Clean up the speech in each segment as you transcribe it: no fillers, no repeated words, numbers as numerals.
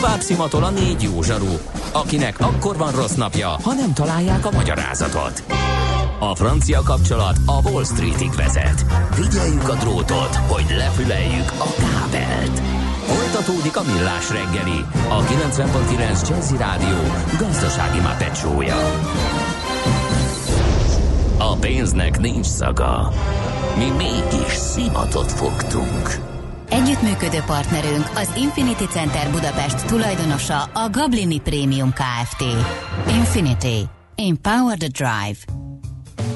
Tovább szimatol a négy jó zsaru, akinek akkor van rossz napja, ha nem találják a magyarázatot. A francia kapcsolat a Wall Streetig vezet. Figyeljük a drótot, hogy lefüleljük a kábelt. Folytatódik a Millás reggeli, a 90.9 Jazzy Rádió gazdasági mápecsója. A pénznek nincs szaga. Mi mégis szimatot fogtunk. Együttműködő partnerünk az Infinity Center Budapest tulajdonosa a Gablini Premium Kft. Infinity. Empower the Drive.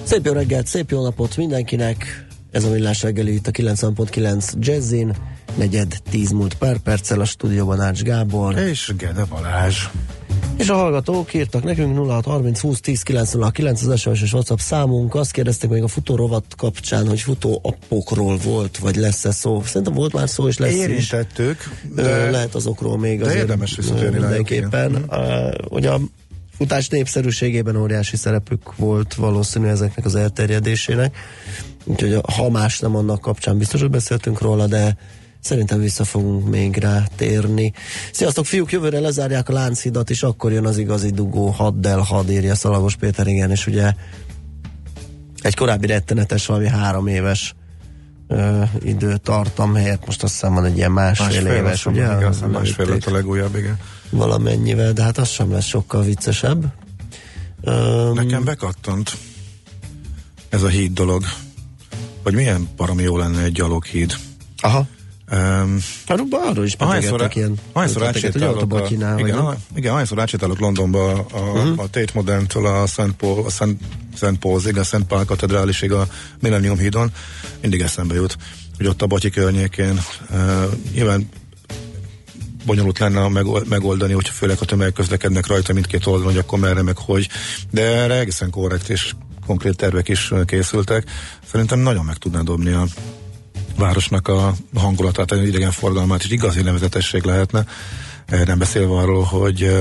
Szép jó reggelt, szép jó napot mindenkinek. Ez a Millás reggeli itt a 90.9 Jazzin. 9:10 a stúdióban Ács Gábor. És Gede Balázs. És a hallgatók írtak nekünk 0630 20 10 909 az SMS és WhatsApp számunk. Azt kérdezték még a futó rovat kapcsán, hogy futó appokról volt, vagy lesz-e szó. Szerintem volt már szó, és lesz érintettük, is. De lehet azokról még azért. De érdemes visszatérni mindenképpen. Hogy a futás népszerűségében óriási szerepük volt valószínű ezeknek az elterjedésének. Úgyhogy ha más nem annak kapcsán biztos, hogy beszéltünk róla, de szerintem vissza fogunk még rátérni. Sziasztok fiúk, jövőre lezárják a Lánchidat, és akkor jön az igazi dugó, hadd el, hadd érje Szalagos Péter, igen, és ugye egy korábbi rettenetes valami 3 éves időtartam helyett, most azt hiszem van egy ilyen másfél éves, ugye? Igazán, másfél lett a legújabb, igen. Valamennyivel, de hát az sem lesz sokkal viccesebb. Nekem bekattant ez a híd dolog, hogy milyen baromi jó lenne egy gyaloghíd. Aha. Arról is beszélgettek ilyen hányszor átsétálok Londonba a Tate Moderntől a St. Paul's-ig, a St. Paul katedrálisig a Millennium-hídon mindig eszembe jut, hogy ott a Batyi környékén nyilván bonyolult lenne megoldani, hogyha főleg a tömeg közlekednek rajta mindkét oldalon, hogy akkor merre meg hogy, de erre egészen korrekt és konkrét tervek is készültek. Szerintem nagyon meg tudná dobni a városnak a hangulatát, az idegenforgalmát, és igazi nevezetesség lehetne. Nem beszélve arról, hogy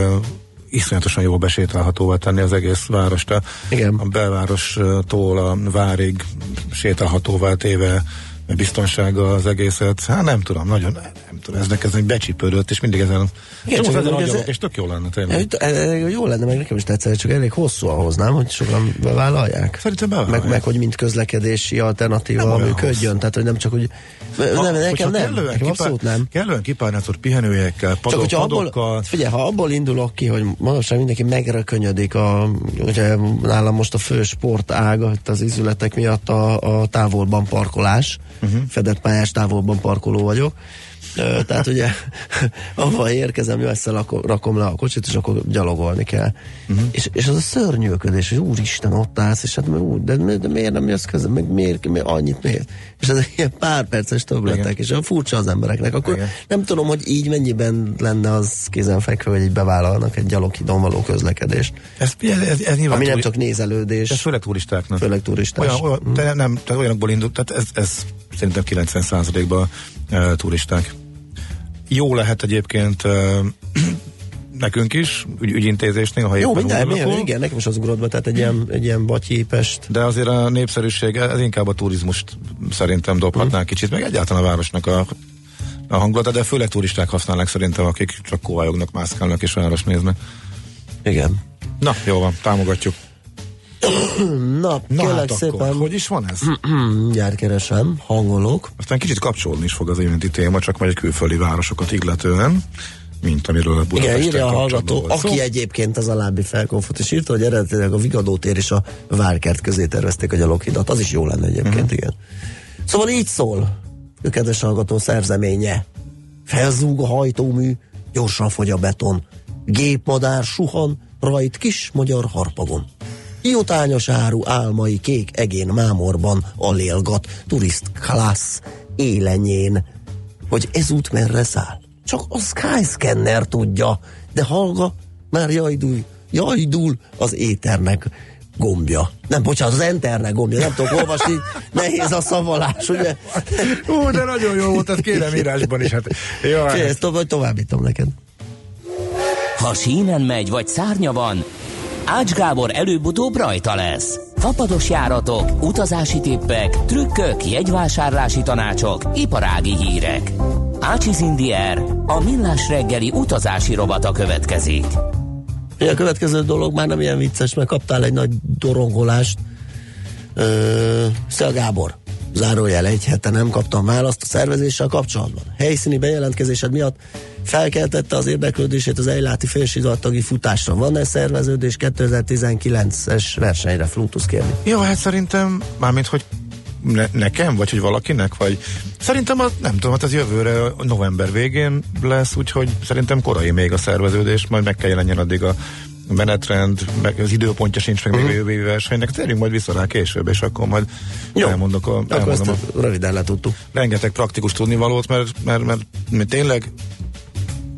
iszonyatosan jól besétálhatóvá tenni az egész várost. Igen. A belvárostól a várig sétálhatóvá téve biztonsága az egészet. Hát nem tudom, nagyon nem tudom, ez becsipődött, és mindig ezen agyalok, és tök jó lenne tényleg. Jó lenne, meg nekem is tetszett, csak elég hosszú ahhoz, nem? Hogy sokan bevállalják. Szerintem bevállalják. Meg hogy mint közlekedési alternatíva működjön, tehát hogy nem csak úgy nekem abszolút nem. Kellően kipárnázott pihenőjekkel, padokkal. Figyelj, ha abból indulok ki, hogy manapság mindenki megrökönyödik, ugye nálam most a fő sportága, az izületek miatt a távolban parkolás. Fedett pályás távolban parkoló vagyok. Tehát ugye ahol érkezem, jó, ezzel rakom le a kocsit, és akkor gyalogolni kell. És az a szörnyűködés, hogy úristen, ott állsz, és hát de miért nem jössz közben, meg miért annyit miért? És ez ilyen pár perces többletek, és olyan furcsa az embereknek. Akkor nem tudom, hogy így mennyiben lenne az kézenfekvő, hogy így bevállalnak egy gyaloghidon való közlekedést. Ami nem csak nézelődés. Ez főleg turistáknak. Főleg turistás. Tehát olyanokból indul, tehát ez szerintem 90%-ban turisták. Jó lehet egyébként nekünk is, ügyintézésnél, ha jó, éppen úr igen, nekem is az ugrott be, tehát egy ilyen Batyi-Pest. De azért a népszerűség, ez inkább a turizmust szerintem dobhatná kicsit, meg egyáltalán a városnak a hangulata, de főleg turisták használnak szerintem, akik csak kóvályognak, mászkálnak és város néznek. Igen. Na, jó van, támogatjuk. Na kérlek hát szépen. Hogy is van ez? Járkeresem, hangolok. Aztán kicsit kapcsolni is fog az érinti téma, csak majd külföldi városokat illetően, mint amiről a Budapesten. Igen, írja a hallgató, aki egyébként az alábbi felkonfot is írta, hogy eredetileg a Vigadótér és a Várkert közé tervezték a gyaloghidat. Az is jó lenne egyébként, igen. Szóval így szól a kedves hallgató szerzeménye. Felzúg a hajtómű, gyorsan fogy a beton. Gépmadár suhan rajt kis magyar harpagon. Jutányos áru álmai kék egén mámorban alélgat turist class élenyén. Hogy ez út merre száll? Csak a Skyscanner tudja, de hallga, már jajdul az éternek gombja. Nem, bocsánat, az enternek gombja, nem tudok olvasni, nehéz a szavalás, ugye? Ó, de nagyon jó volt, ezt kérem írásban is. Hát. Jó, ezt továbbítom neked. Ha sínen megy, vagy szárnya van, Ács Gábor előbb-utóbb rajta lesz. Fapados járatok, utazási tippek, trükkök, jegyvásárlási tanácsok, iparági hírek. Ácsiz Indiér, a millás reggeli utazási rovata következik. A következő dolog már nem ilyen vicces, mert kaptál egy nagy dorongolást. Szel Gábor, zárójel, egy hete nem kaptam választ a szervezéssel kapcsolatban. Helyszíni bejelentkezésed miatt felkeltette az érdeklődését az ejláti félsivatagi futásra. Van-e szerveződés 2019-es versenyre? Flutus kérni. Jó, hát szerintem, mármint hogy nekem, vagy hogy valakinek, vagy szerintem az, nem tudom, hát az jövőre november végén lesz, úgyhogy szerintem korai még a szerveződés, majd meg kell jelenjen addig a menetrend, meg az időpontja sincs meg még a jövő versenynek, térjünk majd vissza rá később, és akkor majd jó, elmondom a, röviden letudtuk. Rengeteg praktikus tudnivalót, mert tényleg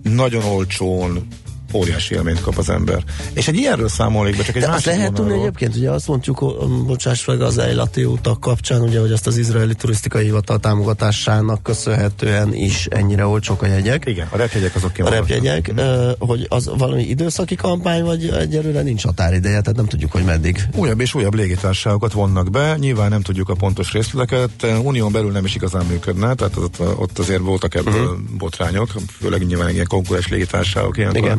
nagyon olcsón óriási élményt kap az ember. És egy ilyenről számolik be, csak egy másik vonalról. Lehet tudni egyébként, ugye azt mondjuk, bocsáss meg, az ejlati utak kapcsán, ugye, hogy azt az izraeli turisztikai hivatal támogatásának köszönhetően is ennyire olcsók a jegyek. Igen, a repjegyek azok kimaradnak. A repjegyek, hogy az valami időszaki kampány, vagy egyelőre nincs határideje, tehát nem tudjuk, hogy meddig. Újabb és újabb légitársaságokat vonnak be, nyilván nem tudjuk a pontos részleteket, unión belül nem is igazán működne, tehát az, ott azért voltak ebből botrányok, főleg nyilván ilyen konkurens légitársaságok ilyenkor.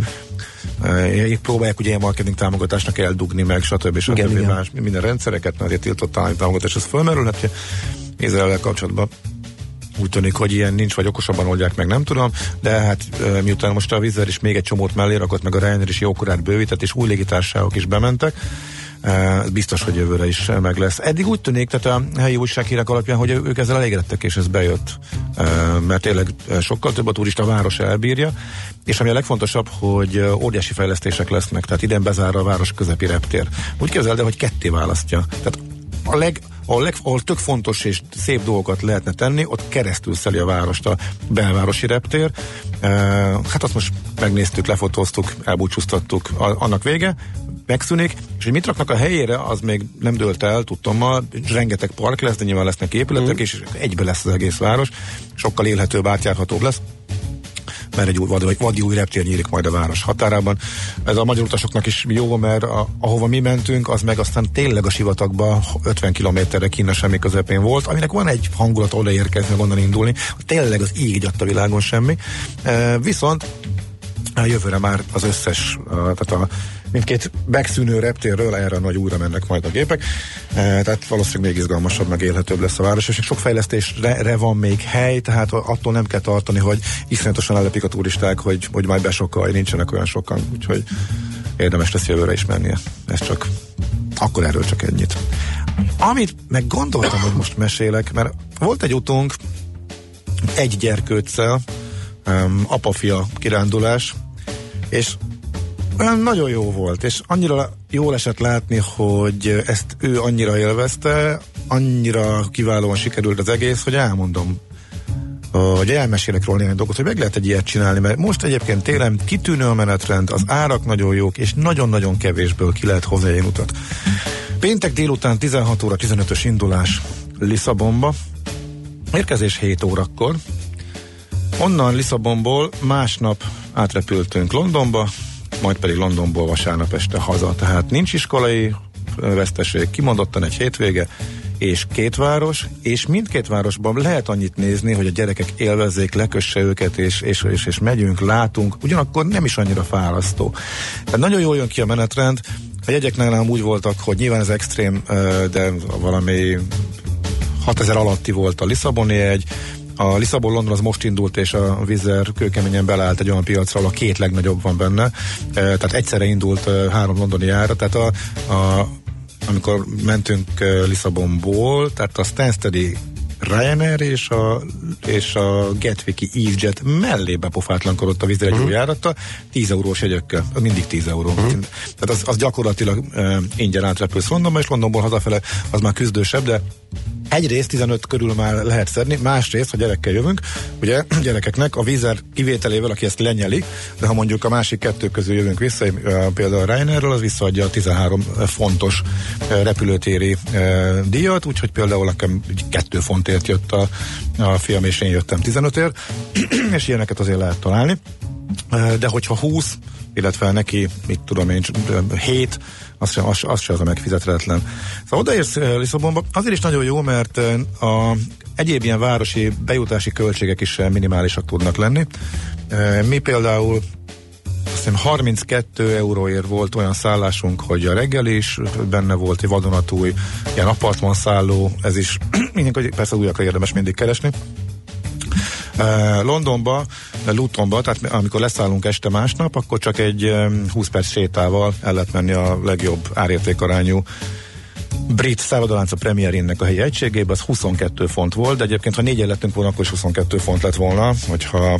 Próbálják ugye ilyen marketing támogatásnak eldugni meg, stb. Más, minden rendszereket, mert azért tiltott állami támogatás, ez fölmerül, hogy Izraellel kapcsolatban úgy tűnik, hogy ilyen nincs, vagy okosabban oldják meg, nem tudom, de hát miután most a Wizz Air is még egy csomót mellé rakott, meg a Ryanair is jókorát bővített, és új légitársaságok is bementek, biztos, hogy jövőre is meg lesz. Eddig úgy tűnik, tehát a helyi újsághírek alapján, hogy ők ezzel elégedettek, és ez bejött. Mert tényleg sokkal több a turista város elbírja, és ami a legfontosabb, hogy óriási fejlesztések lesznek, tehát idén bezárra a város közepi reptér. Úgy képzeld el, hogy ketté választja. Tehát ahol tök fontos és szép dolgokat lehetne tenni, ott keresztül szeli a várost a belvárosi reptér. Hát azt most megnéztük, lefotóztuk, elbúcsúztattuk, annak vége, megszűnik, és hogy mit raknak a helyére, az még nem dőlt el, tudtommal, rengeteg park lesz, de nyilván lesznek épületek, és egybe lesz az egész város, sokkal élhetőbb, átjárhatóbb lesz, mert egy vadi új reptér nyílik majd a város határában. Ez a magyar utasoknak is jó, mert ahova mi mentünk, az meg aztán tényleg a sivatagban 50 kilométerre Kína semmi közepén volt, aminek van egy hangulat odaérkezni, onnan indulni, tényleg az így adta világon semmi. Viszont a jövőre már az összes, tehát mindkét megszűnő reptérről erre a nagy újra mennek majd a gépek, tehát valószínűleg még izgalmasabb, meg élhetőbb lesz a város, és sok fejlesztésre van még hely, tehát attól nem kell tartani, hogy iszonyatosan ellepik a turisták, hogy majd besokkal, nincsenek olyan sokan, úgyhogy érdemes lesz jövőre is mennie. Ez csak, akkor erről csak ennyit. Amit meg gondoltam, hogy most mesélek, mert volt egy utunk egy gyerkőccel, apa-fia kirándulás, és olyan nagyon jó volt, és annyira jól esett látni, hogy ezt ő annyira élvezte, annyira kiválóan sikerült az egész, hogy elmondom, hogy elmesélek róla néhány dolgot, hogy meg lehet egy ilyet csinálni, mert most egyébként télen kitűnő a menetrend, az árak nagyon jók, és nagyon-nagyon kevésből ki lehet hozni egy utat. Péntek délután 16 óra 15-ös indulás Lisszabonba, érkezés 7 órakor, onnan Lisszabonból másnap átrepültünk Londonba, majd pedig Londonból vasárnap este haza. Tehát nincs iskolai veszteség, kimondottan egy hétvége, és két város, és mindkét városban lehet annyit nézni, hogy a gyerekek élvezzék, lekösse őket, és megyünk, látunk, ugyanakkor nem is annyira fárasztó. Tehát nagyon jól jön ki a menetrend, a jegyeknél nem úgy voltak, hogy nyilván ez extrém, de valami 6000 alatti volt a Lisszaboni jegy. A Lisszabon-London az most indult, és a Wizz Air kőkeményen beleállt egy olyan piacra, ahol a két legnagyobb van benne. Tehát egyszerre indult 3 londoni járat. Tehát amikor mentünk Lisszabonból, tehát a Stanstedi Ryanair és a Gatwicki Easejet mellé bepofátlankodott a Wizz Air egy új járattal, 10 eurós jegyökkel, mindig 10 euró. Tehát az gyakorlatilag ingyen átrepülsz Londonba, és Londonból hazafele az már küzdősebb, de egyrészt 15 körül már lehet szedni, másrészt, ha gyerekkel jövünk, ugye gyerekeknek a Wizz Air kivételével, aki ezt lenyeli, de ha mondjuk a másik kettő közül jövünk vissza, például a Ryanairről, az visszaadja a 13 fontos repülőtéri díjat, úgyhogy például nekem 2 fontért jött a fiam, és én jöttem 15-ért, és ilyeneket azért lehet találni. de hogyha 20, illetve neki, mit tudom én, 7, az sem az a megfizethetetlen. Szóval odaérsz Lisszabonba, azért is nagyon jó, mert egyéb ilyen városi bejutási költségek is minimálisak tudnak lenni. Mi például azt hiszem 32 euróért volt olyan szállásunk, hogy a reggel is benne volt egy vadonatúj, ilyen apartmanszálló, ez is mindig, persze újakra érdemes mindig keresni. Londonba, Lutonba, tehát amikor leszállunk este másnap, akkor csak egy 20 perc sétával el lehet menni a legjobb árértékarányú brit szállodalánc a Premier Innnek a helyi egységébe, az 22 font volt, de egyébként ha 4-en lettünk volna, akkor is 22 font lett volna, hogyha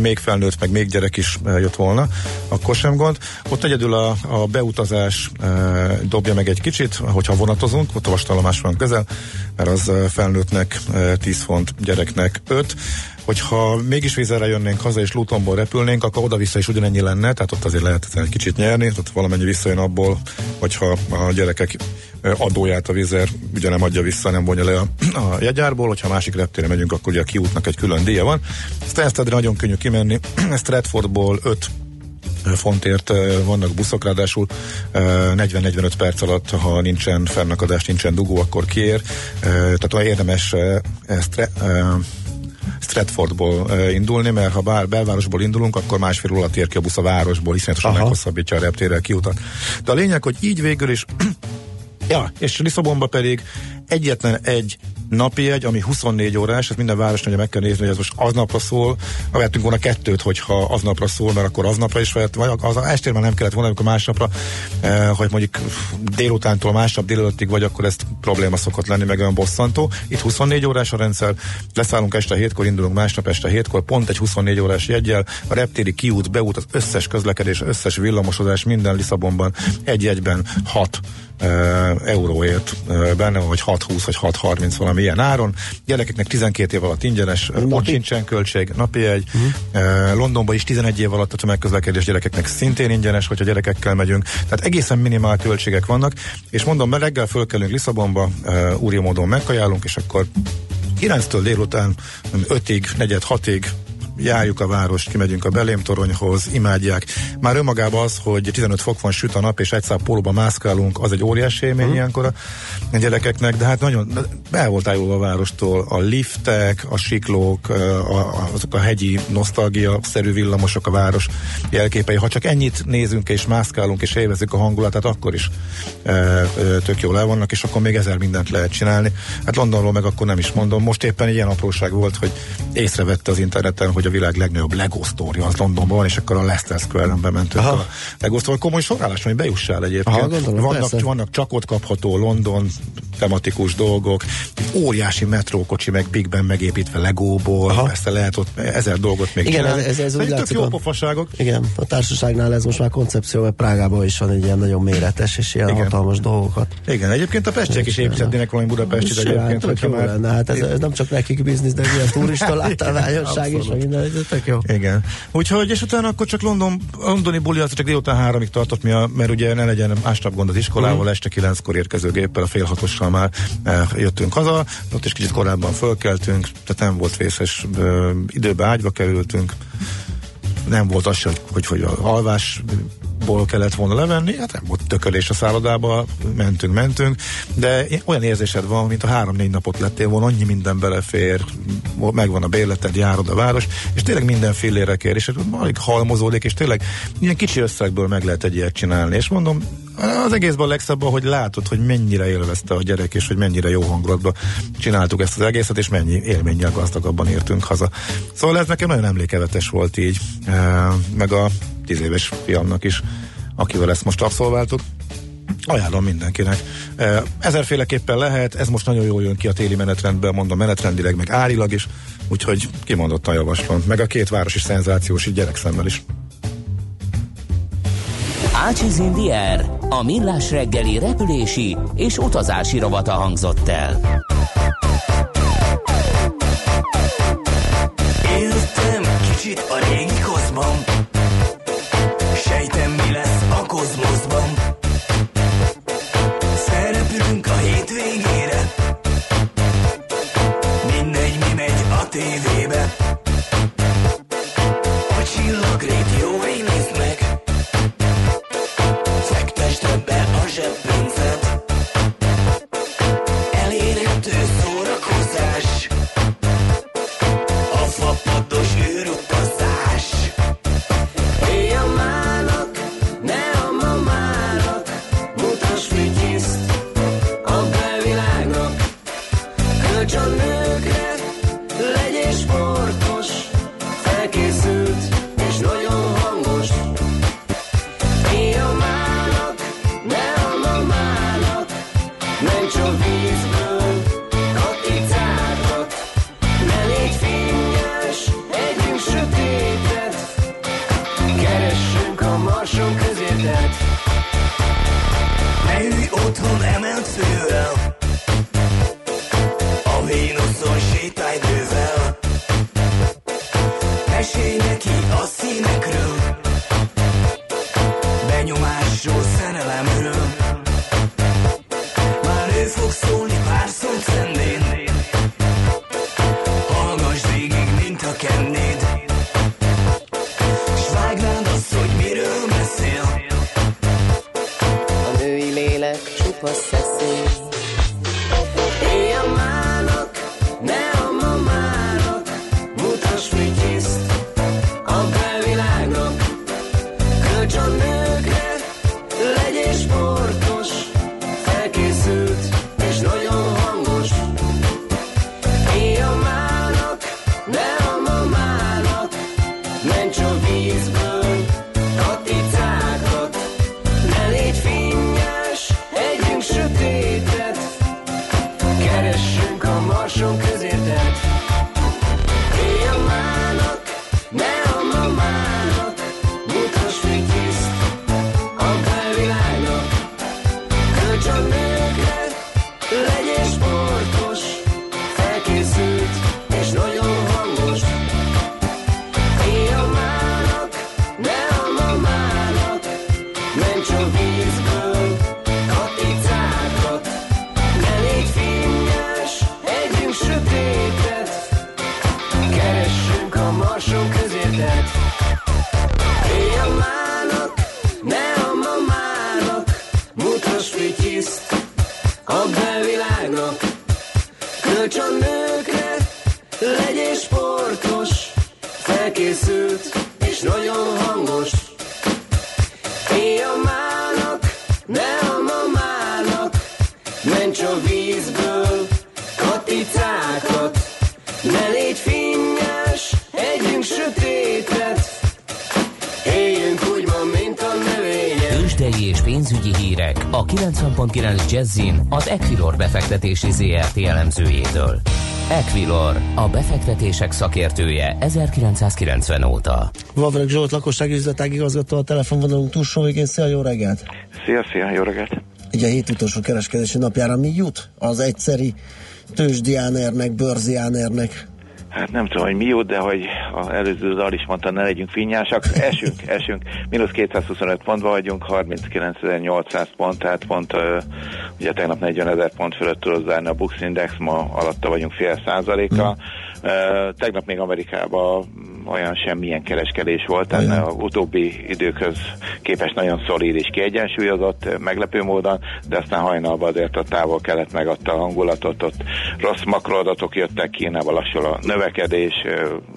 még felnőtt, meg még gyerek is jött volna, akkor sem gond. Ott egyedül a beutazás dobja meg egy kicsit, hogyha vonatozunk, ott a vasútállomás van közel, mert az felnőttnek 10 font, gyereknek 5. Hogyha mégis Wizz Airre jönnénk haza és Lutonból repülnénk, akkor oda-vissza is ugyanennyi lenne, tehát ott azért lehet egy kicsit nyerni, ott valamennyi visszajön abból, hogyha a gyerekek adóját a Wizz Air ugye nem adja vissza, nem vonja le a jegyárból, hogyha másik reptére megyünk, akkor ugye a kiútnak egy külön díja van. Stanstedre nagyon könnyű kimenni, Stratfordból 5 fontért vannak buszok, ráadásul 40-45 perc alatt, ha nincsen fennakadás, nincsen dugó, akkor kiér, tehát olyan érdemes Stratfordból indulni, mert ha bár belvárosból indulunk, akkor másfél alatt ér ki a busz a városból, iszonyatosan meghosszabbítja a reptérrel kiutat. De a lényeg, hogy így végül is ja, és Lisszabonban pedig egyetlen egy napi jegy, ami 24 órás, ez minden városnak meg kell nézni, hogy ez most aznapra szól, ha vettünk volna kettőt, hogyha aznapra szól, mert akkor aznapra is vett, vagy az estér már nem kellett volna, amikor másnapra, hogy mondjuk délutántól másnap délelőttig vagy, akkor ezt probléma szokott lenni, meg olyan bosszantó. Itt 24 órás a rendszer, leszállunk este 7-kor, indulunk másnap este 7-kor, pont egy 24 órás jeggyel, a reptéri kiút, beút, az összes közlekedés, az összes villamosodás, minden Lisszabonban egy jegyben 6 euróért benne, vagy 6-20, vagy 6-30 valami ilyen áron. Gyerekeknek 12 év alatt ingyenes, ott sincsen költség, napi jegy. Londonban is 11 év alatt a tömegközlekedés gyerekeknek szintén ingyenes, hogyha gyerekekkel megyünk. Tehát egészen minimál költségek vannak, és mondom, mert reggel fölkelünk Lisszabonba, úri módon megkajálunk, és akkor 9-től délután 5-ig, 4-6-ig járjuk a várost, kimegyünk a Belém toronyhoz, imádják. Már önmagában az, hogy 15 fok van, süt a nap, és egy száp pólóba mászkálunk, az egy óriási élmény ilyenkor a gyerekeknek, de hát nagyon el volt ájulva a várostól, a liftek, a siklók, azok a hegyi nosztalgia-szerű villamosok, a város jelképei. Ha csak ennyit nézünk és mászkálunk és élvezzük a hangulatát, akkor is tök jól el vannak, és akkor még ezer mindent lehet csinálni. Hát Londonról meg akkor nem is mondom, most éppen ilyen apróság volt, hogy észrevette az interneten, hogy a világ legnagyobb Lego sztória az Londonban van, és akkor a Leicester Square-en bementünk a Lego sztória. Komoly sorálás, hogy bejussál egyébként. Aha, gondolom, vannak csak ott kapható London tematikus dolgok, óriási metrókocsi meg Big Ben megépítve Legóból, persze lehet ott 1000 dolgot még igen, csinálni. Ez úgy látszik, jó pofaságok. Igen, a társaságnál ez most már koncepció, mert Prágában is van egy ilyen nagyon méretes és ilyen igen. hatalmas dolgokat. Igen, egyébként a pestiek is építetnének valami budapestit egyébként. Tök jó lenne, hát ez nem csak nekik biznisz, de ilyen turista látálványosság is. Jó. Igen. Úgyhogy, és utána akkor csak londoni buli, az csak délután 3-ig tartott, mert ugye ne legyen másnap gond az iskolával, este 9-kor érkező géppel, a fél hatossal már jöttünk haza, ott is kicsit korábban fölkeltünk, tehát nem volt vészes időben ágyba kerültünk, nem volt az, hogy alvásból kellett volna levenni, hát nem volt tökölés a szállodába, mentünk, de olyan érzésed van, mint a 3-4 napot lettél volna, annyi minden belefér, megvan a bérleted, járod a város, és tényleg minden fillére kér, és alig halmozódik, és tényleg ilyen kicsi összegből meg lehet egy ilyet csinálni, és mondom, az egészben a legszebb, hogy látod, hogy mennyire élvezte a gyerek, és hogy mennyire jó hangulatban csináltuk ezt az egészet, és mennyi élménnyel gazdagabban értünk haza. Szóval ez nekem nagyon emlékevetes volt így, meg a 10 éves fiamnak is, akivel ezt most abszolváltuk. Ajánlom mindenkinek. Ezerféleképpen lehet, ez most nagyon jól jön ki a téli menetrendben, mondom menetrendileg, meg árilag is, úgyhogy kimondottan javaslom. Meg a két város is szenzációs, így gyerekszemmel is. Ácsiz Indiér, a millás reggeli repülési és utazási rovata hangzott el. Éltem kicsit a régi kozmban, sejtem mi lesz a kozmoszban. Szerepülünk a hétvégére, mindegy mi megy a tévébe. 90.9 Jazzin az Equilor befektetési ZRT elemzőjétől. Equilor, a befektetések szakértője 1990 óta. Vavreg Zsolt, lakossági üzletág igazgató a telefonvonalunk túlsó végén. Szia, jó reggelt! Szia, jó reggelt! Ugye a hét utolsó kereskedési napjára mi jut az egyszeri tőzsdi ánernek, bőrzi ánernek? Hát nem tudom, hogy mi jut, de hogy az előző dal is mondta, ne legyünk finnyásak. Esünk. Minusz 225 pontba vagyunk, 39.800 pont, tehát pont ugye tegnap 40.000 pont fölött tudott zárni a Bux Index, ma alatta vagyunk 0,5%-kal. Tegnap még Amerikában olyan semmilyen kereskedés volt, ennek az utóbbi időköz képest nagyon szolid és kiegyensúlyozott meglepő módon, de aztán hajnalban azért a távol kelet megadta a hangulatot, ott rossz makroadatok jöttek, Kínában lassul a növekedés,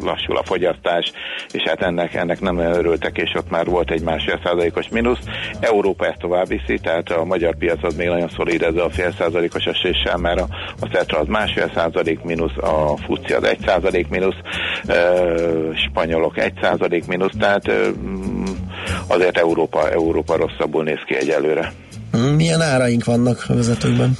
lassul a fogyasztás, és hát ennek nem örültek, és ott már volt egy 1,5%-os mínusz. Európa ezt tovább viszi, tehát a magyar piac az még nagyon szolid ezzel a 0,5%-os eséssel, mert a CETRA az 1,5% mínusz, a FUCI az 1% mínusz, spanyolok 1% mínusz, tehát azért Európa rosszabbul néz ki egyelőre. Milyen áraink vannak a vezetőkben?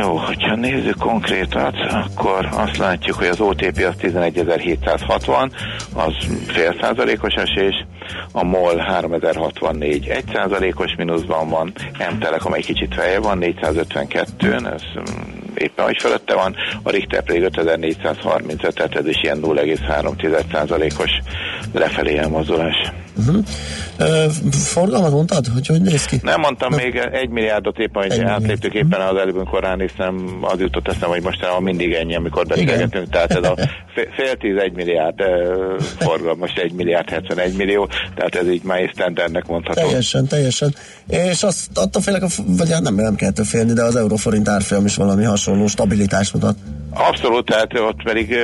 Jó, hogyha nézzük konkrétat, akkor azt látjuk, hogy az OTP az 11.760, az 0,5%-os esés, a MOL 3064, 1%-os mínuszban van, M-Telekom egy kicsit feljebb van, 452-n, ez éppen ahogy fölötte van, a Richter pedig 5435, tehát ez is ilyen 0,3%-os lefelé elmozdulás. Uh-huh. Forgalmat mondtad? Hogy néz ki? Nem mondtam, még 1 milliárdot éppen átléptük, éppen az előbb korán, hiszen az jutott eszembe, hogy mostanában mindig ennyi, amikor beszélgetünk, tehát ez a fél 10 1 milliárd forgalmas, 1 milliárd 71 millió, tehát ez így már standardnek mondható. Teljesen. És azt attól félek, vagy hát nem kellett félni, de az euróforint árfolyam is valami hasonló stabilitás mutat. Abszolút, tehát ott pedig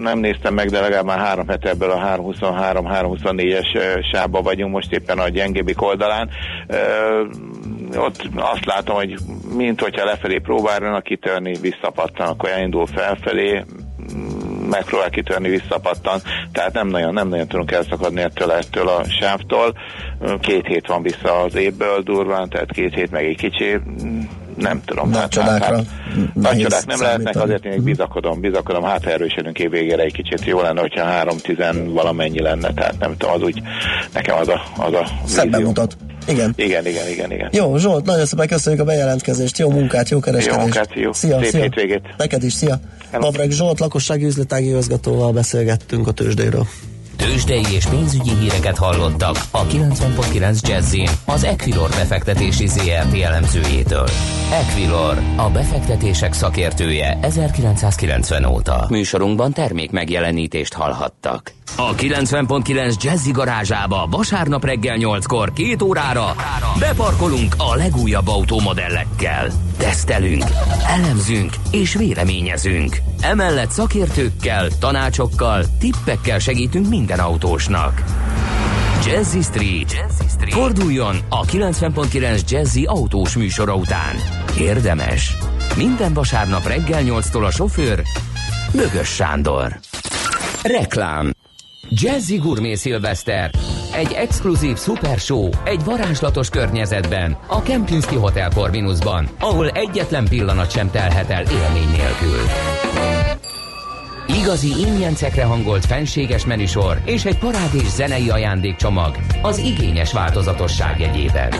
nem néztem meg, de legalább már 3 hete ebből a 323-324-es sávba vagyunk, most éppen a gyengébbik oldalán. Ott azt látom, hogy mint hogyha lefelé próbálnak kitörni, visszapattanak, olyan indul felfelé, megpróbál kitörni, visszapattan, tehát nem nagyon tudunk elszakadni ettől a sávtól. 2 hét van vissza az évből durván, tehát 2 hét meg egy kicsi, nem tudom. Nagy csodák nem lehetnek, azért én még bizakodom, hát erősödünk év végére egy kicsit, jó lenne, hogyha 3-10 valamennyi lenne, tehát nem tudom, az úgy, nekem az a szebben mutat. Igen. Jó, Zsolt, nagyon szépen köszönjük a bejelentkezést, jó munkát, jó kereskedést. Jó munkát. Szép hétvégét. Neked is, szia. Babreg Zsolt, lakossági üzletági igazgatóval beszélgettünk a tőzsdéről. Tőzsdei és pénzügyi híreket hallottak a 90.9 Jazzyn az Equilor befektetési ZRT elemzőjétől. Equilor, a befektetések szakértője 1990 óta. Műsorunkban termék megjelenítést hallhattak. A 90.9 Jazzy garázsába vasárnap reggel 8-kor 2 órára beparkolunk a legújabb automodellekkel. Tesztelünk, elemzünk és véleményezünk. Emellett szakértőkkel, tanácsokkal, tippekkel segítünk minden autósnak. Jazzy Street. Forduljon a 90.9 Jazzy autós műsora után. Érdemes. Minden vasárnap reggel 8-tól a sofőr Bögös Sándor. Reklám. Jazzy Gourmet Szilveszter. Egy exkluzív szupershow egy varázslatos környezetben, a Kempinski Hotel Corvinusban, ahol egyetlen pillanat sem telhet el élmény nélkül. Igazi ingyencekre hangolt fenséges menüsor és egy parádés zenei ajándékcsomag az igényes változatosság jegyében.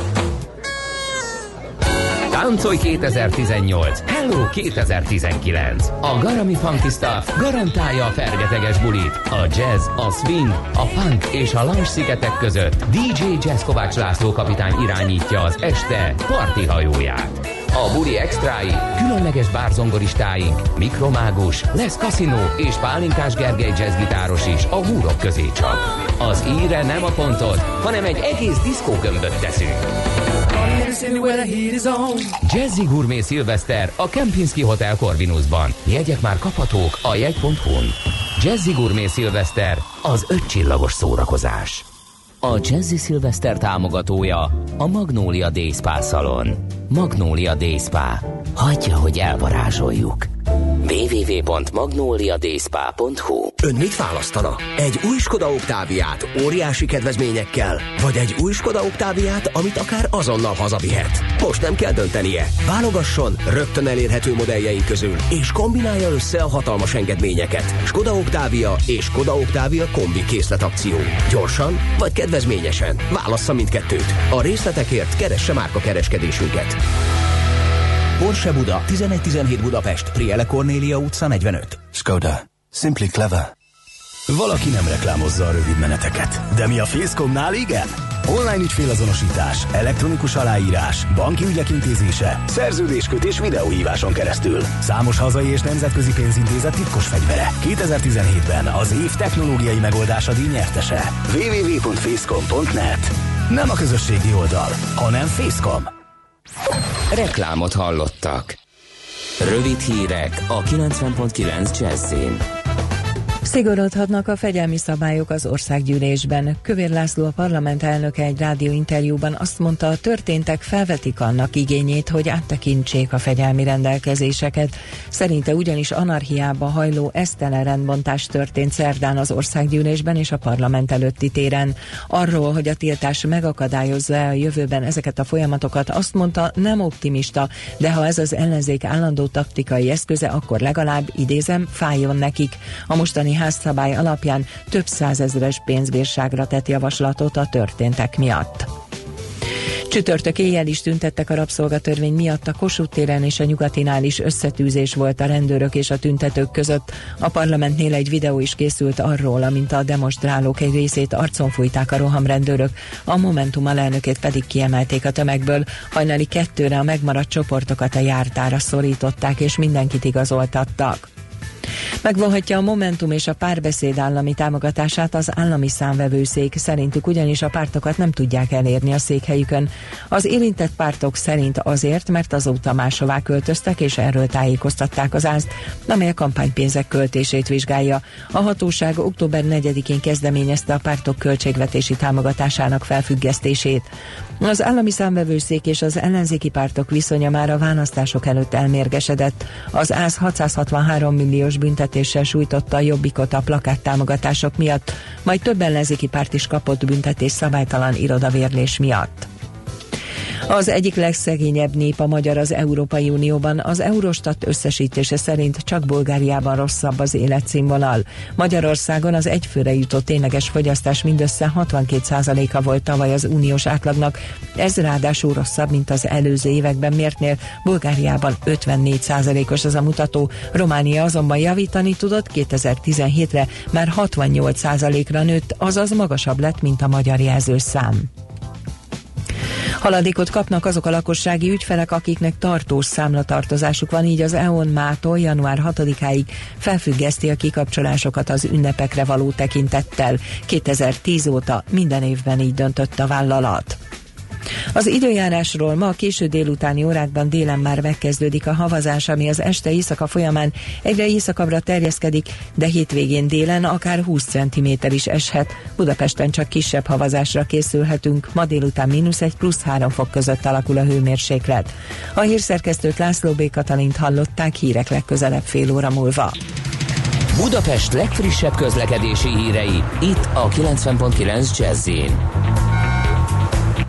Táncolj 2018, Hello 2019. A Garami Funky Stuff garantálja a fergeteges bulit. A jazz, a swing, a funk és a lounge szigetek között DJ Jazz Kovács László kapitány irányítja az este parti hajóját. A buli extrái, különleges bárzongoristáink, Mikromágus, lesz kaszinó és Pálinkás Gergely jazzgitáros is a húrok közé csap. Az íre nem a pontot, hanem egy egész diszkógömböt teszünk. Jazzy Gourmet Szilveszter a Kempinski Hotel Corvinusban. Jegyek már kaphatók a jegy.hu-n. Jazzy Gourmet Szilveszter, az 5 csillagos szórakozás. A Jazzy Szilveszter támogatója a Magnolia Day Spa szalon. Magnolia Day Spa. Hagyja, hogy elvarázsoljuk. www.magnoliadayspa.hu. Ön mit választana? Egy új Skoda Octaviát óriási kedvezményekkel, vagy egy új Skoda Octaviát, amit akár azonnal hazavihet? Most nem kell döntenie. Válogasson rögtön elérhető modelljeink közül, és kombinálja össze a hatalmas engedményeket. Skoda Octavia és Skoda Octavia kombi készletakció. Gyorsan, vagy kedvezményesen? Válassza mindkettőt. A részletekért keresse márkakereskedésünket. Porsche Buda, 1117 Budapest, Prielle Cornélia utca 45. Skoda. Simply clever. Valaki nem reklámozza a rövid meneteket, de mi a Facecomnál igen? Online ügyfélazonosítás, elektronikus aláírás, banki ügyek intézése, szerződéskötés videóhíváson keresztül. Számos hazai és nemzetközi pénzintézet titkos fegyvere. 2017-ben az év technológiai megoldása díj nyertese. www.facecom.net. Nem a közösségi oldal, hanem Facecom. Reklámot hallottak. Rövid hírek a 90.9 Jazzyn. Szigorodhatnak a fegyelmi szabályok az országgyűlésben. Kövér László, a parlament elnöke egy rádióinterjúban azt mondta, a történtek felvetik annak igényét, hogy áttekintsék a fegyelmi rendelkezéseket. Szerinte ugyanis anarchiába hajló esztelen rendbontás történt szerdán az országgyűlésben és a parlament előtti téren. Arról, hogy a tiltás megakadályozza a jövőben ezeket a folyamatokat, azt mondta, nem optimista, de ha ez az ellenzék állandó taktikai eszköze, akkor legalább, idézem, fájjon nekik. A mostani házszabály alapján több százezres pénzbírságra tett javaslatot a történtek miatt. Csütörtök éjjel is tüntettek a rabszolgatörvény miatt, a Kossuth téren és a Nyugatinál is összetűzés volt a rendőrök és a tüntetők között. A parlamentnél egy videó is készült arról, amint a demonstrálók egy részét arcon fújták a rohamrendőrök, a Momentum alelnökét pedig kiemelték a tömegből. Hajnali 2-re a megmaradt csoportokat a járdára szorították és mindenkit igazoltattak. Megvonhatja a Momentum és a Párbeszéd állami támogatását az állami számvevőszék, szerintük ugyanis a pártokat nem tudják elérni a székhelyükön. Az érintett pártok szerint azért, mert azóta máshová költöztek és erről tájékoztatták az ÁSZ-t, amely a kampánypénzek költését vizsgálja. A hatóság október 4-én kezdeményezte a pártok költségvetési támogatásának felfüggesztését. Az állami számvevőszék és az ellenzéki pártok viszonya már a választások előtt elmérgesedett. Az ÁSZ 663 milliós büntetéssel sújtotta a Jobbikot a plakáttámogatások miatt, majd több ellenzéki párt is kapott büntetés szabálytalan irodavérlés miatt. Az egyik legszegényebb nép a magyar az Európai Unióban, az Eurostat összesítése szerint csak Bulgáriában rosszabb az életszínvonal. Magyarországon az egyfőre jutó tényleges fogyasztás mindössze 62%-a volt tavaly az uniós átlagnak, ez ráadásul rosszabb, mint az előző években mértnél, Bulgáriában 54%-os ez a mutató, Románia azonban javítani tudott, 2017-re már 68%-ra nőtt, azaz magasabb lett, mint a magyar jelzőszám. Haladékot kapnak azok a lakossági ügyfelek, akiknek tartós számlatartozásuk van, így az EON mától január 6-áig felfüggeszti a kikapcsolásokat az ünnepekre való tekintettel. 2010 óta minden évben így döntött a vállalat. Az időjárásról: ma a késő délutáni órákban délen már megkezdődik a havazás, ami az este éjszaka folyamán egyre éjszakabbra terjeszkedik, de hétvégén délen akár 20 cm is eshet. Budapesten csak kisebb havazásra készülhetünk. Ma délután -1 + 3 fok között alakul a hőmérséklet. A hírszerkesztőt, László B. Katalint hallották, hírek legközelebb fél óra múlva. Budapest legfrissebb közlekedési hírei, itt a 90.9 Jazz-en.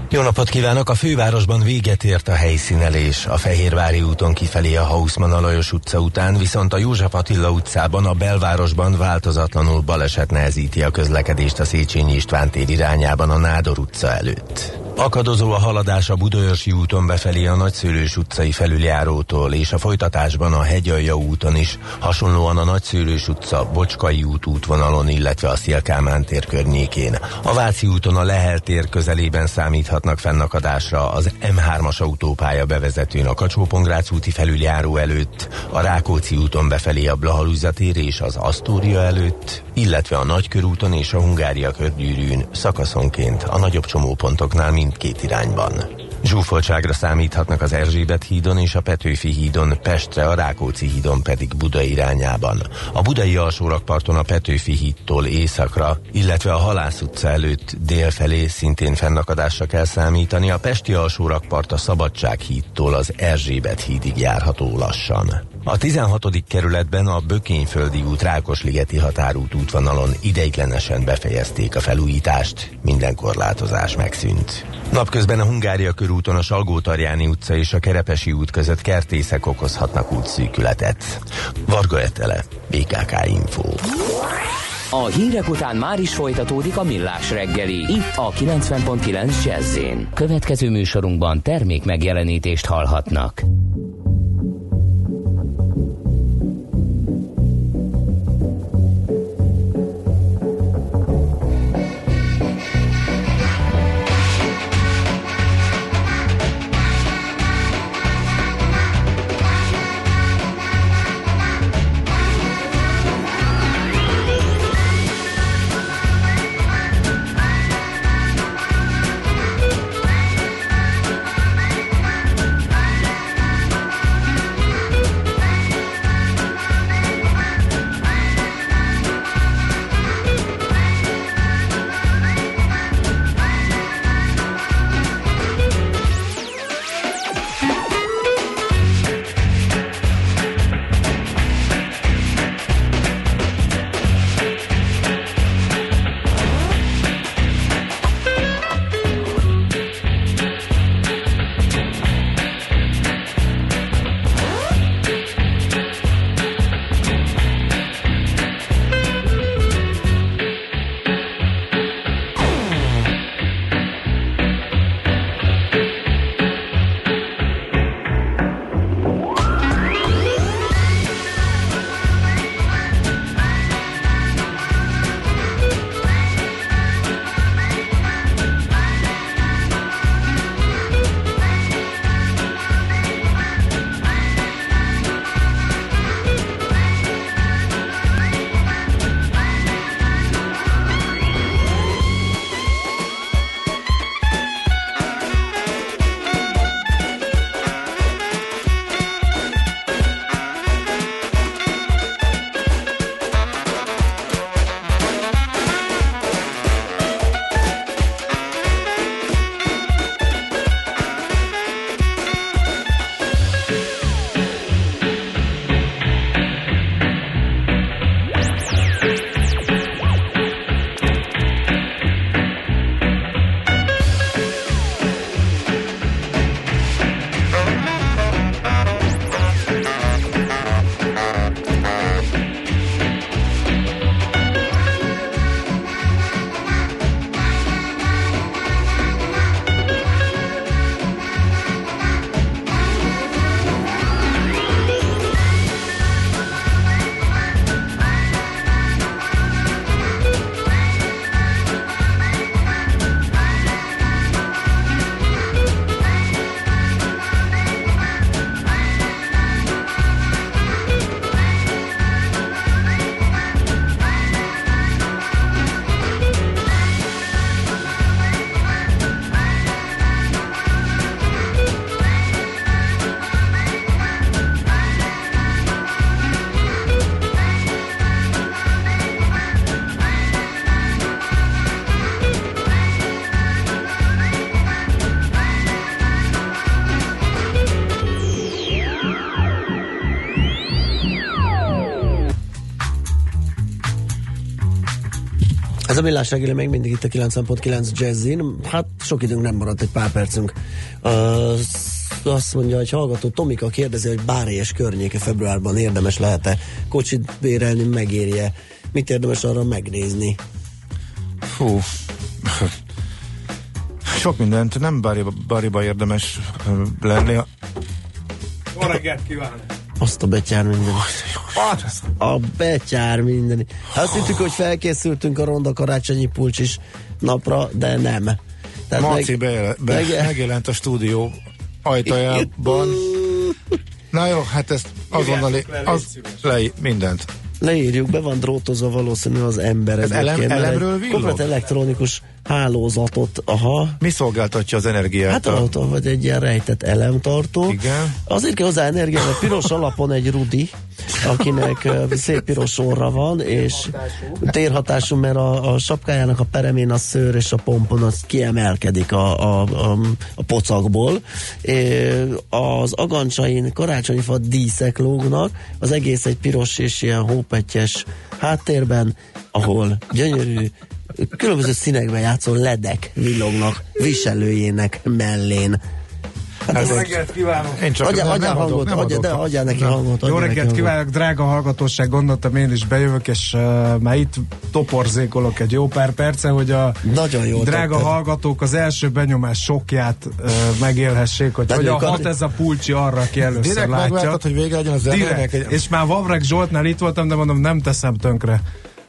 Jó napot kívánok! A fővárosban véget ért a helyszínelés. A Fehérvári úton kifelé a Hausmann Lajos utca után, viszont a József Attila utcában a belvárosban változatlanul baleset nehezíti a közlekedést a Széchenyi István tér irányában a Nádor utca előtt. Akadozó a haladás a Budaörsi úton befelé a Nagyszőlős utcai felüljárótól, és a folytatásban a Hegyalja úton is, hasonlóan a Nagyszőlős utca, Bocskai út útvonalon, illetve a Szél-Kálmán tér környékén. A Váci úton a Lehel tér közelében számíthatnak fennakadásra, az M3-as autópálya bevezetőn a Kacsó-Pongrác úti felüljáró előtt, a Rákóczi úton befelé a Blahalúza tér és az Asztória előtt, illetve a Nagykörúton és a Hungária körgyűrűn szakaszonként a nagyobb csomópontoknál mindkét irányban. Zsúfoltságra számíthatnak az Erzsébet hídon és a Petőfi hídon, Pestre, a Rákóczi hídon pedig Buda irányában. A budai alsórakparton a Petőfi hídtól északra, illetve a Halász utca előtt délfelé szintén fennakadásra kell számítani, a pesti alsórakpart a Szabadság hídtól az Erzsébet hídig járható lassan. A 16. kerületben a Bökényföldi út Rákosligeti határút útvonalon ideiglenesen befejezték a felújítást, minden korlátozás megszűnt. Napközben a Hungária körúton a Salgótarjáni utca és a Kerepesi út között kertészek okozhatnak útszűkületet. Varga Etele, BKK Info. A hírek után már is folytatódik a Millás reggeli, itt a 90.9 Jazz-en. Következő műsorunkban termék megjelenítést hallhatnak. Ez a Millás reggeli még mindig itt a 90.9 Jazzin. Hát sok időnk nem maradt, egy pár percünk. Azt mondja, hogy hallgató Tomika kérdezi, hogy Bárelyes környéke februárban érdemes lehet-e kocsit bérelni, megérje. Mit érdemes arra megnézni? Fú, sok mindent, nem Báréba érdemes lenni. Jó reggelt kívánok! Azt a betyár mindenit. A betyár mindenit. Azt hittük, hogy felkészültünk a ronda karácsonyi pulcsis napra, de nem. Tehát Marci megjelent a stúdió ajtajában. Na jó, hát ezt azonnali mindent. Leírjuk, be van drótozva valószínű az ember. Ez elemről villog? Komplet elektronikus hálózatot, aha. Mi szolgáltatja az energiát? Hát autó vagy egy ilyen rejtett elemtartó. Igen. Azért kell hozzá energia, mert piros alapon egy Rudi, akinek szép piros orra van, és térhatású, mert a sapkájának a peremén a szőr és a pompon az kiemelkedik a pocakból. Az agancsain karácsonyfa díszek lógnak, az egész egy piros és ilyen hópetyes háttérben, ahol gyönyörű különböző színekben játszó ledek villognak viselőjének mellén. Hát jó reggelt kívánok! Én csak adjál neki hangot. Jó reggelt kívánok, drága hallgatóság, gondoltam én is bejövök, és már itt toporzékolok egy jó pár perce, hogy a drága hallgatók az első benyomás sokját megélhessék, hogy a hat ez a pulcsi arra, aki először látja. És már Vavreg Zsoltnál itt voltam, de mondom, nem teszem tönkre.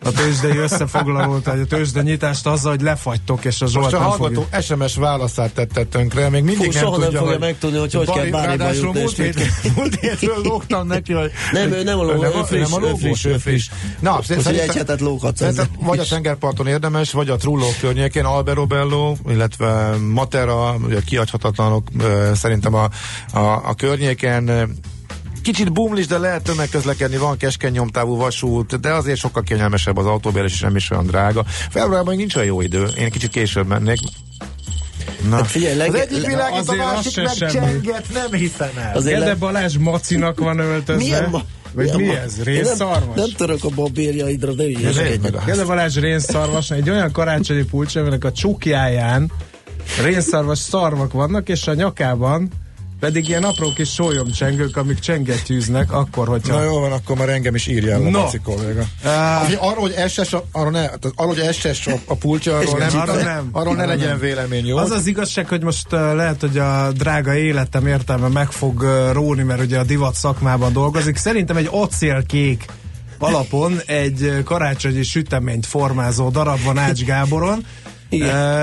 A tőzsdei összefoglalót, a tőzsde nyitást azzal, hogy lefagytok, és a Zsolt most a hallgató SMS válaszát tette tönkre, még mindig nem tudja, nem fogja megtudni, hogy kell Báréba jutni. Múlt hétről lógtam neki, hogy nem, ő nem a lógó, ő friss. Na, egy hetet lóghatsz. Vagy a tengerparton érdemes, vagy a Trulló környékén, Alberobello, illetve Matera, ugye kihagyhatatlanok szerintem a környéken. Kicsit bumlis, de lehet tömegközlekedni, van keskeny nyomtávú vasút, de azért sokkal kényelmesebb az autóbérlés, és nem is olyan drága. Februárban nincs olyan jó idő, én kicsit később mennék. Na. Hát figyelj, az egyik világít, a másik megcsenget, nem hiszem el. De Balázs macinak van öltözve. Mi ez? Rénszarvas? Nem török a babérjaidra, de ügyeskedjük. De Balázs rénszarvas, egy olyan karácsonyi pulcs, aminek a csukjáján rénszarvas szarvak vannak, és a nyakában pedig ilyen apró kis sólyomcsengők, amik csenget hűznek, akkor, hogyha... Na jó van, akkor már engem is írjál a Maci kolléga. Arról, hogy SS a pultja, arról ne legyen vélemény, jó? Az az igazság, hogy most lehet, hogy a drága életem értelme meg fog róni, mert ugye a divat szakmában dolgozik. Szerintem egy acélkék alapon egy karácsonyi süteményt formázó darab van Ács Gáboron.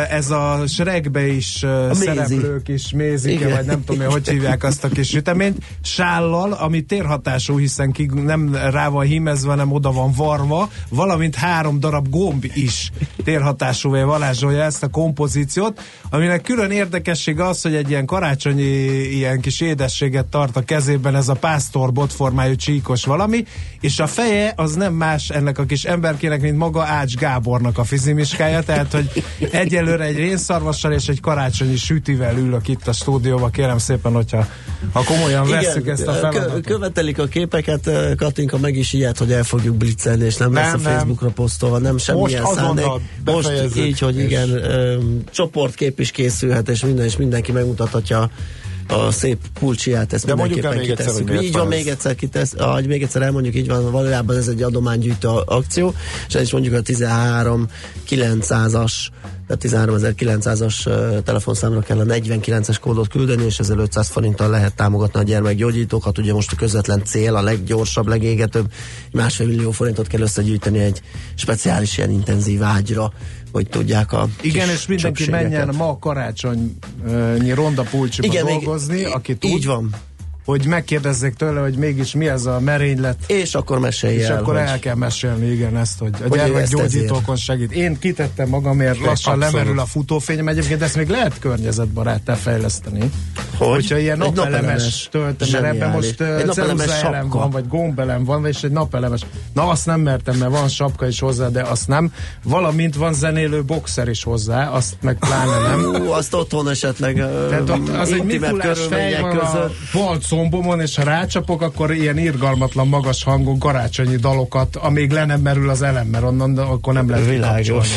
Ez a Shrekbe is a szereplők is mézike, vagy nem tudom, hogy hívják azt a kis süteményt, sállal, ami térhatású, hiszen nem rá van hímezve, hanem oda van varva, valamint 3 darab gomb is térhatásúvé varázsolja ezt a kompozíciót, aminek külön érdekessége az, hogy egy ilyen karácsonyi ilyen kis édességet tart a kezében ez a pásztor botformájú csíkos valami, és a feje az nem más ennek a kis emberkének, mint maga Ács Gábornak a fizimiskája, tehát, hogy egyelőre egy rénszarvassal és egy karácsonyi sütivel ülök itt a stúdióba, kérem szépen, hogyha komolyan vesszük ezt a feladatot. Követelik a képeket, Katinka meg is ilyet, hogy el fogjuk blitzelni, és nem lesz a Facebookra posztolva, nem semmilyen szándék. Most így, hogy igen, csoportkép is készülhet, és mindenki megmutathatja a szép pulcsiát, ezt de mindenképpen kiteszünk. Így van, még egyszer elmondjuk, így van, valójában ez egy adománygyűjtő akció, és ez is mondjuk a 13.900-as 13.900-as telefonszámra kell a 49-es kódot küldeni, és ezzel 500 forinttal lehet támogatni a gyermekgyógyítókat. Ugye most a közvetlen cél, a leggyorsabb, legégetőbb, 1,5 millió forintot kell összegyűjteni egy speciális ilyen intenzív ágyra, hogy tudják a... Igen, és mindenki menjen ma a karácsonyi ronda pulcsiba dolgozni, aki tud. Így van. Hogy megkérdezzék tőle, hogy mégis mi ez a merénylet. És akkor mesélj el. És akkor el kell mesélni, igen, ezt, hogy a gyermekgyógyítókon segít. Én kitettem magamért, lassan lemerül a futófényem. Egyébként ezt még lehet környezetbaráttá fejleszteni. Hogyha ilyen napelemes töltem, ebben most ceruzaelem van, vagy gombelem van, és egy napelemes. Na, azt nem mertem, mert van sapka is hozzá, de azt nem. Valamint van zenélő boxer is hozzá, azt meg pláne nem. Azt otthon esetleg intimebb körülmények között. combomon, és ha rácsapok, akkor ilyen irgalmatlan magas hangú karácsonyi dalokat, amíg le nem merül az elem, mert onnan akkor nem lehet kikapcsolni.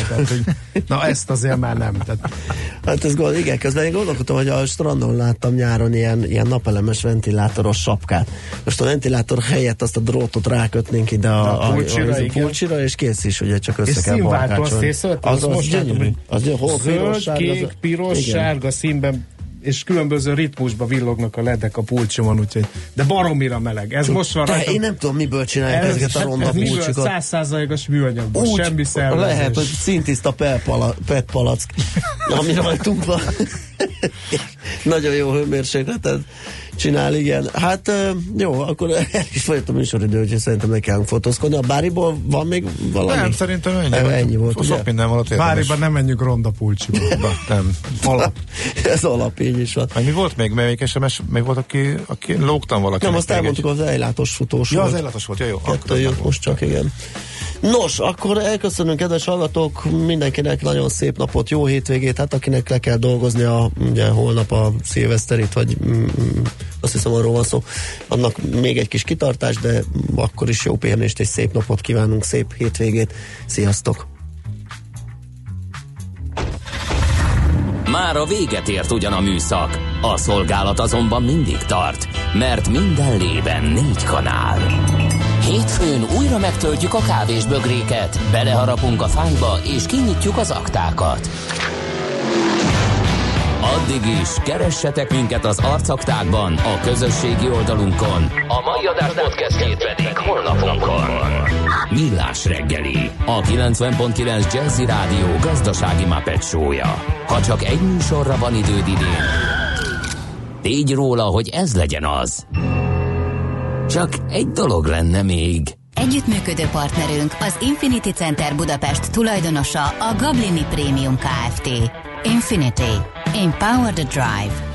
Na ezt azért már nem. Tehát. Hát ez gond, igen, közben én gondolkodtam, hogy a strandon láttam nyáron ilyen napelemes ventilátoros sapkát. Most a ventilátor helyett azt a drótot rákötnénk ide a pulcsira, és kész is, ugye csak össze kell barkácsolni. Az gyönyörű. Zöld, kék, piros, sárga színben, és különböző ritmusban villognak a ledek a pulcsomon, úgyhogy, de baromira meleg. Ez most van rajta. Én nem tudom, miből csinálják ezeket a ronda pulcsokat. 100%-os műanyagból, semmi szervezés. Lehet, hogy szintiszta PET palack, ami rajtunk van. Nagyon jó hőmérsékletet csinál, igen. Hát jó, akkor el is folyt a műsoridő, úgyhogy szerintem ne kellünk fotózkodni. A Báriból van még valami? Nem, szerintem ennyi volt. Sok minden volt érdemes. Báriban nem menjünk ronda pulcsiba. Nem. Alap. Ez alap, így is van. Mi volt még? Melyik SMS? Még volt, aki lógtam valaki. Nem, azt elmondtuk, az ejlátós futós volt. Ja, az ejlátós volt, jó. Kettől jött most csak, igen. Nos, akkor elköszönünk, kedves hallgatók, mindenkinek nagyon szép napot, jó hétvégét, hát akinek le kell dolgozni ugye holnap a szilveszterit, vagy azt hiszem arról van szó, annak még egy kis kitartás, de akkor is jó pihenést és szép napot kívánunk, szép hétvégét, sziasztok! Már a véget ért ugyan a műszak, a szolgálat azonban mindig tart, mert minden lében 4 kanál. Hétfőn újra megtöltjük a kávés bögréket, beleharapunk a fányba és kinyitjuk az aktákat. Addig is keressetek minket az arcaktákban, a közösségi oldalunkon. A mai adás podcastjét pedig holnapunkon. Millás reggeli, a 90.9 Jazzy Rádió gazdasági Muppet show-ja. Ha csak egy műsorra van időd idén, tégy róla, hogy ez legyen az. Csak egy dolog lenne még. Együttműködő partnerünk az Infinity Center Budapest tulajdonosa, a Gablini Premium Kft. Infinity. Empower the Drive.